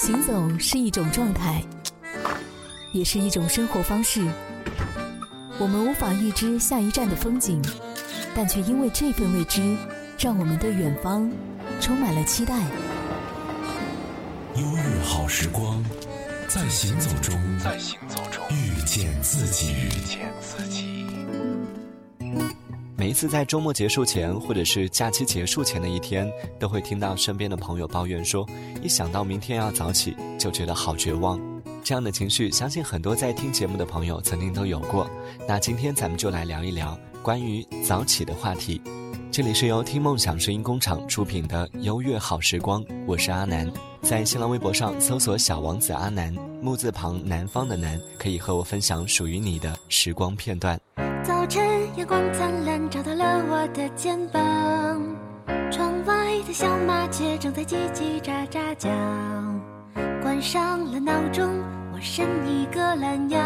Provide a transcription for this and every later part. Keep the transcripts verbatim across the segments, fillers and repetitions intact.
行走是一种状态，也是一种生活方式。我们无法预知下一站的风景，但却因为这份未知，让我们对远方充满了期待。优越好时光，在行走中遇见自己。每一次在周末结束前或者是假期结束前的一天，都会听到身边的朋友抱怨说，一想到明天要早起就觉得好绝望。这样的情绪，相信很多在听节目的朋友曾经都有过。那今天咱们就来聊一聊关于早起的话题。这里是由听梦想声音工厂出品的优越好时光，我是阿南。在新浪微博上搜索小王子阿南，木字旁南方的南，可以和我分享属于你的时光片段。早晨阳光灿烂照到了我的肩膀，窗外的小麻雀正在叽叽喳喳叫，关上了闹钟，我伸一个懒腰，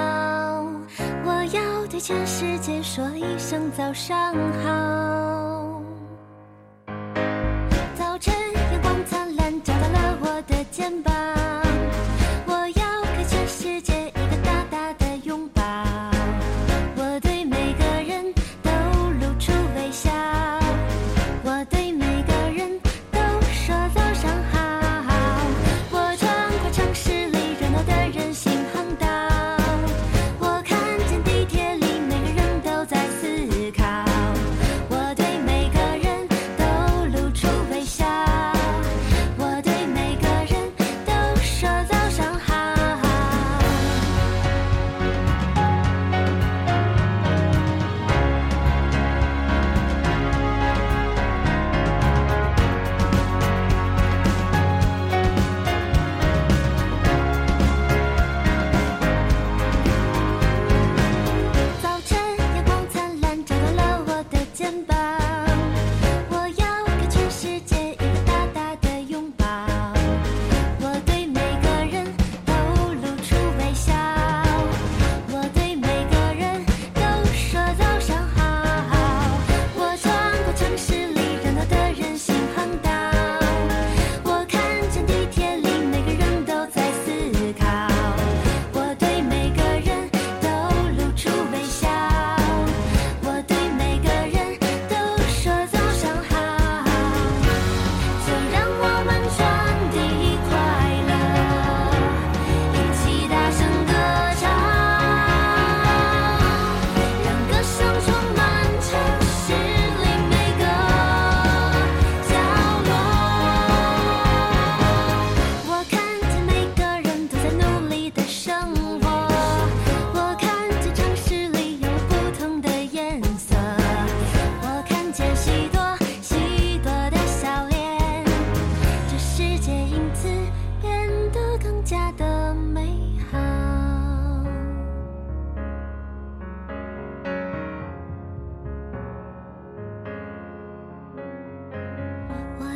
我要对全世界说一声早上好。早晨阳光灿烂照到了我的肩膀，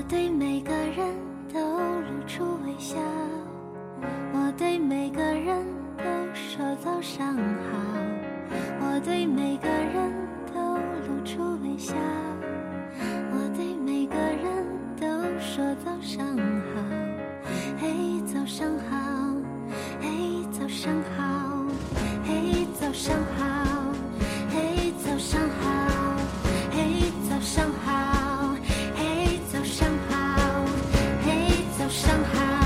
对每个人都露出微笑，我对每个人都说早上好，我对每个人都露出微笑，我对每个人都说早上好，嘿早上好，嘿早上好，嘿早上好，嘿早上好，嘿早上好，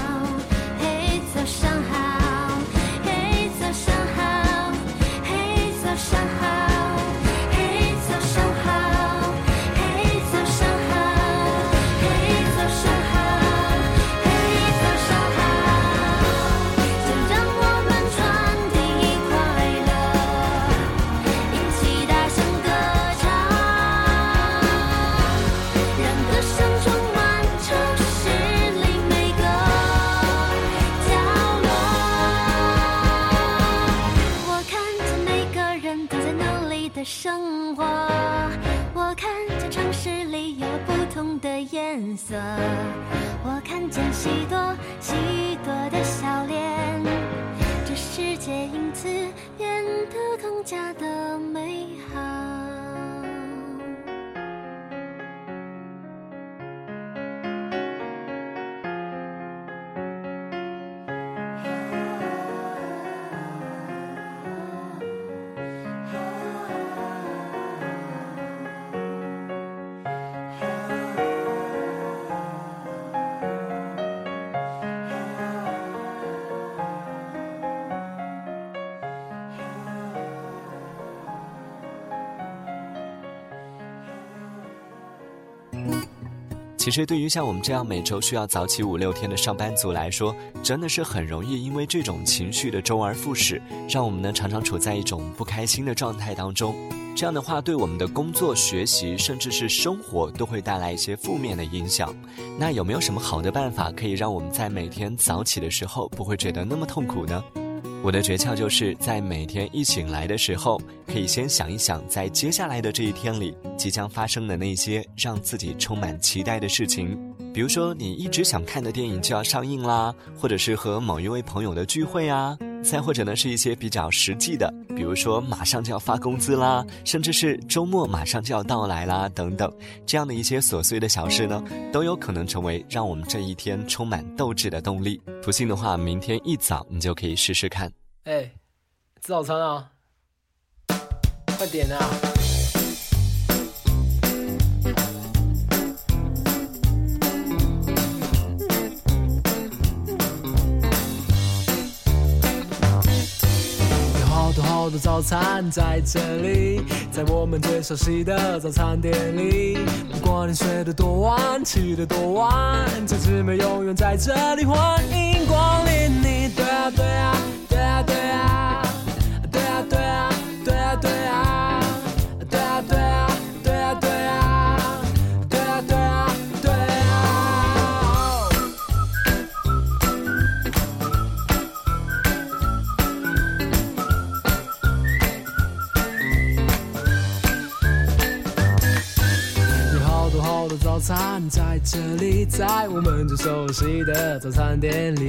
我看见许多许多的笑脸，这世界因此变得更加的美好。其实对于像我们这样每周需要早起五六天的上班族来说，真的是很容易因为这种情绪的周而复始，让我们呢常常处在一种不开心的状态当中。这样的话对我们的工作学习甚至是生活都会带来一些负面的影响。那有没有什么好的办法可以让我们在每天早起的时候不会觉得那么痛苦呢？我的诀窍就是在每天一醒来的时候，可以先想一想在接下来的这一天里即将发生的那些让自己充满期待的事情。比如说你一直想看的电影就要上映啦，或者是和某一位朋友的聚会啊，再或者呢是一些比较实际的，比如说马上就要发工资啦，甚至是周末马上就要到来啦等等，这样的一些琐碎的小事呢，都有可能成为让我们这一天充满斗志的动力。不信的话，明天一早你就可以试试看。哎，吃早餐啊，快点啊！好的早餐在这里，在我们最熟悉的早餐店里，不管你睡得多晚起得多晚，这姊妹永远在这里，欢迎光临你。对啊对啊对啊对啊对啊对啊对啊对啊对啊对啊对啊对啊对啊对啊对啊。好的早餐在这里，在我们最熟悉的早餐店里，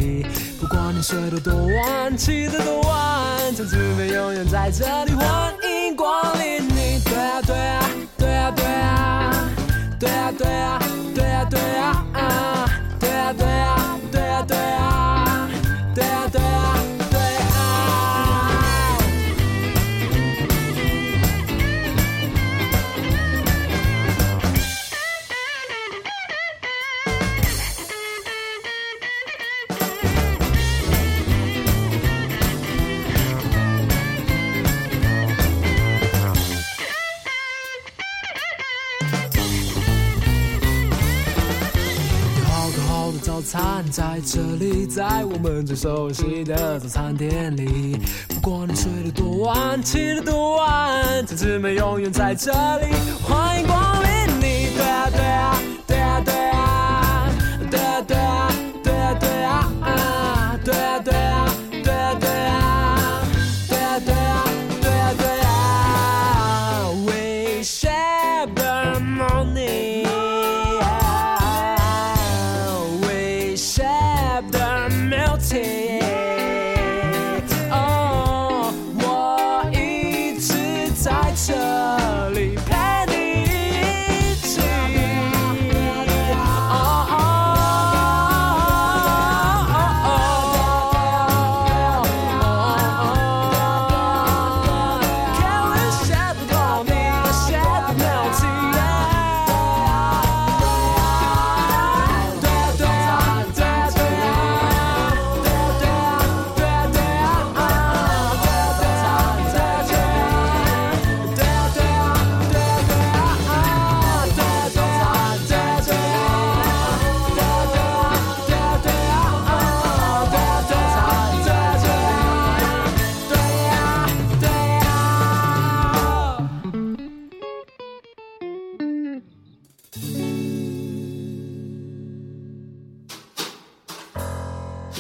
不管你睡得多晚起得多晚，这姊妹永远在这里，欢迎光临你。对啊对啊对啊对啊对啊对啊对啊对啊对啊对啊对啊对啊对啊对啊。餐在这里，在我们最熟悉的早餐店里，不管你睡得多晚起得多晚，这姊妹永远在这里，欢迎光临你。对啊对啊对啊对啊对啊对啊对啊对啊对啊对啊对啊对啊对啊对啊对啊对啊 We share the morning，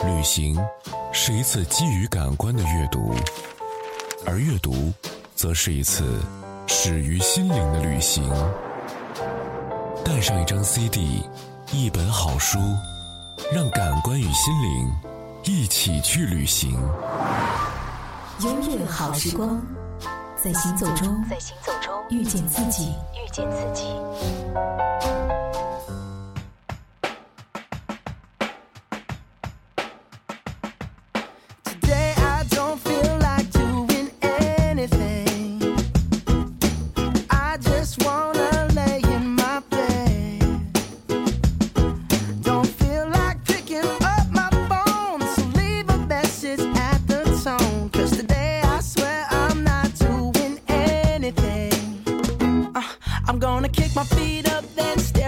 旅行是一次基于感官的阅读，而阅读则是一次始于心灵的旅行。带上一张 C D， 一本好书，让感官与心灵一起去旅行。优越好时光，在行走中遇见自己。遇见自己。I'm gonna kick my feet up and step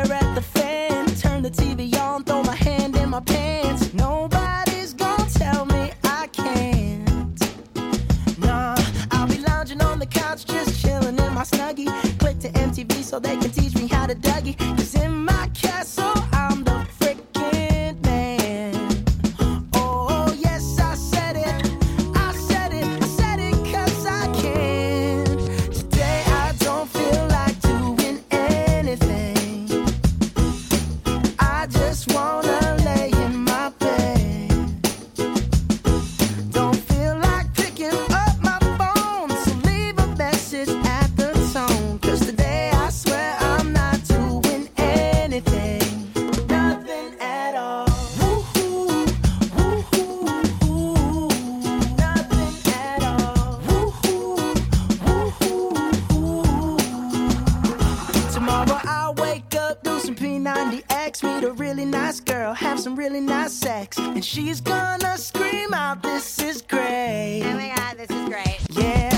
sex, and she's gonna scream out, this is great. Oh my god, this is great. Yeah,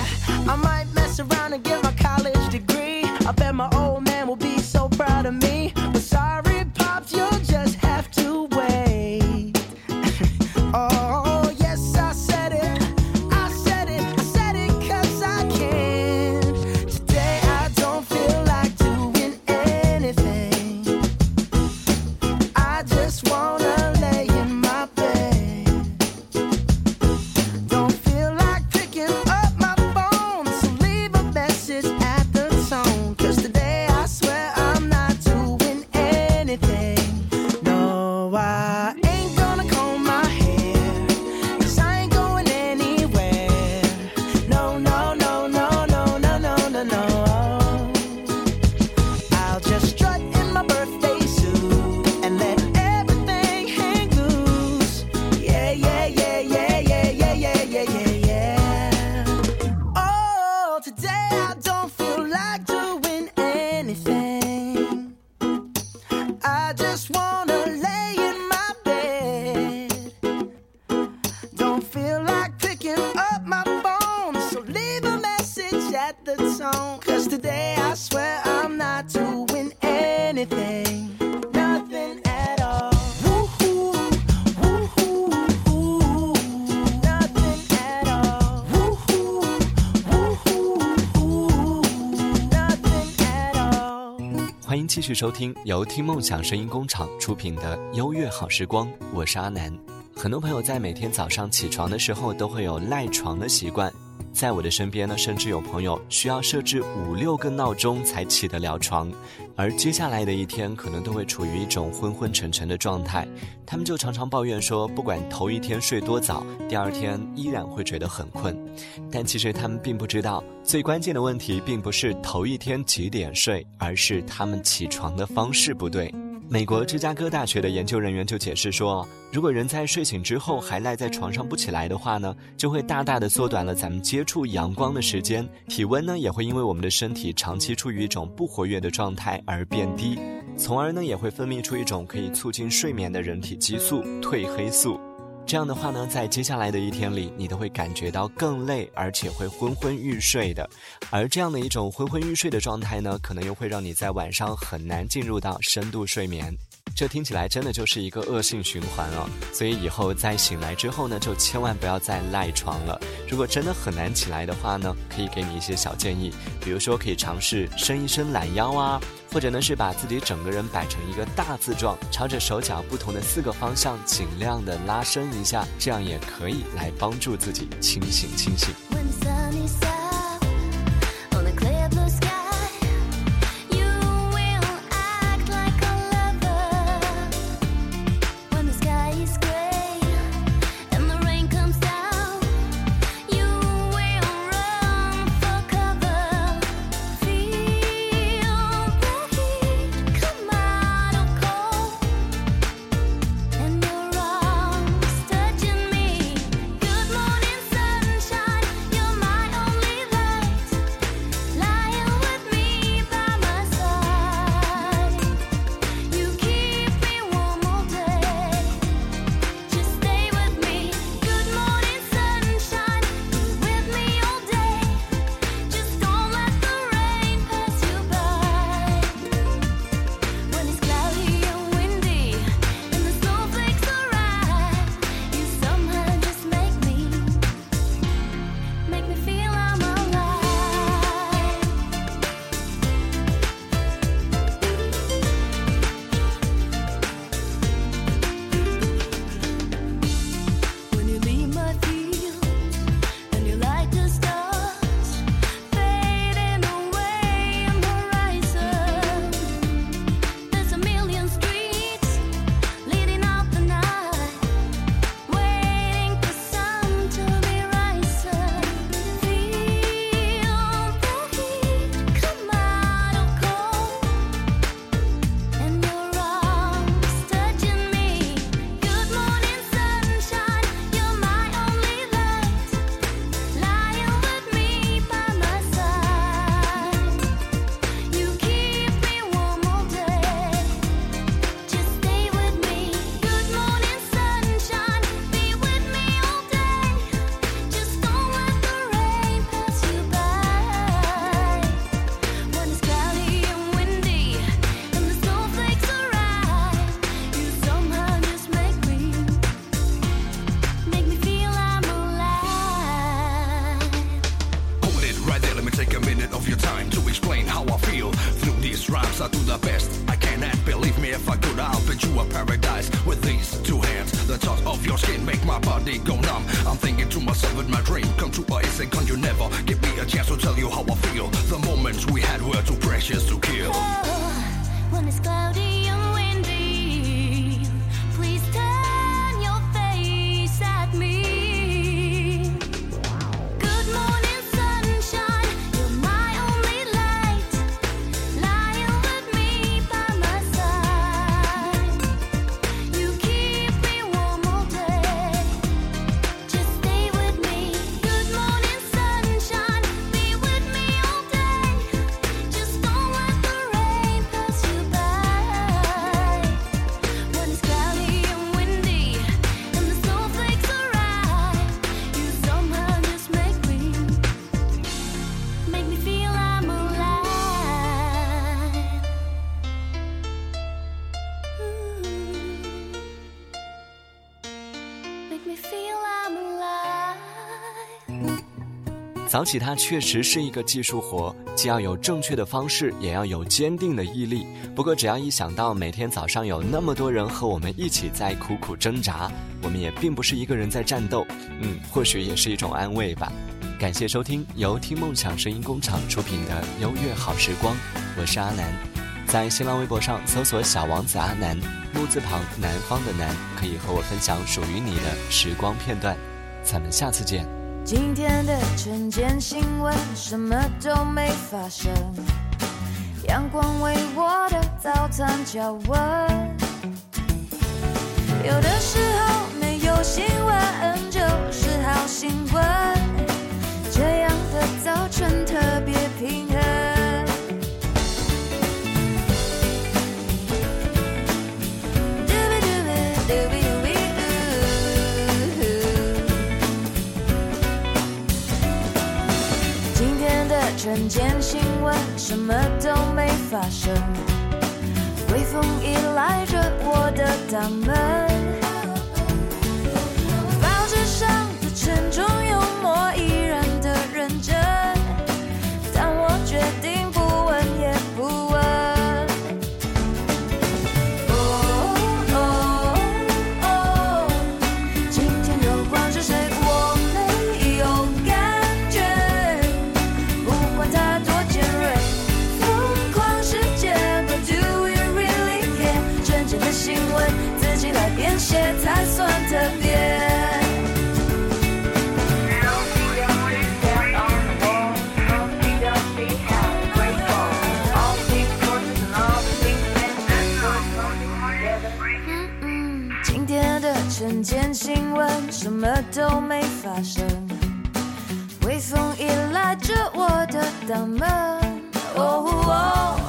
I might mess around and get my college degree. I bet my old man will be so proud of me. But sorry, Pops, you'll just have to wait. Oh, yes, I said it. I said it. I said it cause I can. Today I don't feel like doing anything. I just wanna lay in my bed. Don't feel like picking up my phone. So leave a message at the tone. Cause today I swear I'm not doing anything. No, I ain't gonna comb my hair. Cause I ain't going anywhere. No, no, no, no, no, no, no, no, no. I'll just strut in my birthday suit and let everything hang loose. Yeah, yeah, yeah, yeah, yeah, yeah, yeah, yeah, yeah, yeah. Oh, today I don't feel like doing anything. I just wanna lay in my bed. Don't feel like picking up my phone, so leave a message at the tone. Cause today I swear I'm not doing anything, nothing at all. Woohoo, woohoo, woohoo, nothing at all. Woohoo, woohoo, woohoo, nothing at all. 欢迎继续收听由听梦想声音工厂出品的《优越好时光》，我是阿南。很多朋友在每天早上起床的时候都会有赖床的习惯，在我的身边呢，甚至有朋友需要设置五六个闹钟才起得了床，而接下来的一天可能都会处于一种昏昏沉沉的状态。他们就常常抱怨说，不管头一天睡多早，第二天依然会觉得很困。但其实他们并不知道，最关键的问题并不是头一天几点睡，而是他们起床的方式不对。美国芝加哥大学的研究人员就解释说，如果人在睡醒之后还赖在床上不起来的话呢，就会大大的缩短了咱们接触阳光的时间，体温呢也会因为我们的身体长期处于一种不活跃的状态而变低，从而呢也会分泌出一种可以促进睡眠的人体激素褪黑素。这样的话呢，在接下来的一天里，你都会感觉到更累，而且会昏昏欲睡的。而这样的一种昏昏欲睡的状态呢，可能又会让你在晚上很难进入到深度睡眠。这听起来真的就是一个恶性循环哦。所以以后在醒来之后呢，就千万不要再赖床了。如果真的很难起来的话呢，可以给你一些小建议，比如说可以尝试伸一伸懒腰啊，或者呢是把自己整个人摆成一个大字状，朝着手脚不同的四个方向尽量的拉伸一下，这样也可以来帮助自己清醒清醒。You're my only to a paradise with these two hands. The touch of your skin make my body go numb. I'm thinking to myself in my dream, come true, but it's a con. You never give me a chance to tell you how I feel. The moments we had were too precious to kill. Oh, when it's cloudy and windy, please turn your face at me. Make me feel I'm alive. 早起它确实是一个技术活，既要有正确的方式，也要有坚定的毅力。不过只要一想到每天早上有那么多人和我们一起在苦苦挣扎，我们也并不是一个人在战斗，嗯，或许也是一种安慰吧。感谢收听由听梦想声音工厂出品的优越好时光，我是阿南。在新浪微博上搜索小王子阿南，木字旁南方的南，可以和我分享属于你的时光片段。咱们下次见。今天的晨间新闻什么都没发生，阳光为我的早餐加温。有的时候没有新闻就是好新闻，这样的早晨特别平衡。晨间新闻什么都没发生，微风依赖着我的大门，报纸上的沉重幽默依然的认真，但我决定不问也不问。哦哦哦，今天有关是谁我没有感觉，他多尖锐，疯狂世界 But do you really care？ 真正的新闻自己来编写才算特别。今天的晨间新闻什么都没发生，微风依赖着我的大门，哦哦，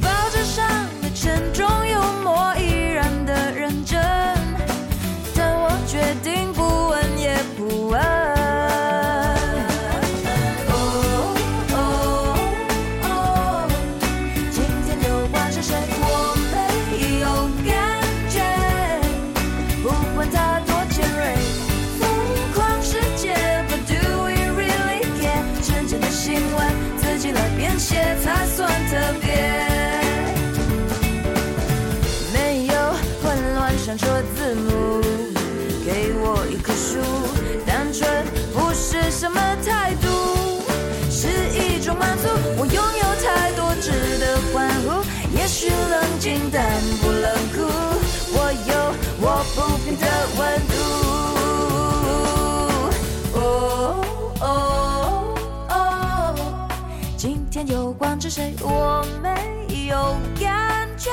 报纸上的沉重幽默依然的认真，但我决定不问也不问。哦哦哦，今天的晚上谁我没有感觉，不管它多尖锐，疯狂世界。新闻自己来编写才算特别，没有混乱闪烁字幕，给我一棵树，单纯不是什么态度，是一种满足。我拥有太多值得欢呼，也许冷静但不冷酷，我有我不变的温度。哦哦，今天有关是谁我没有感觉，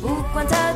不管他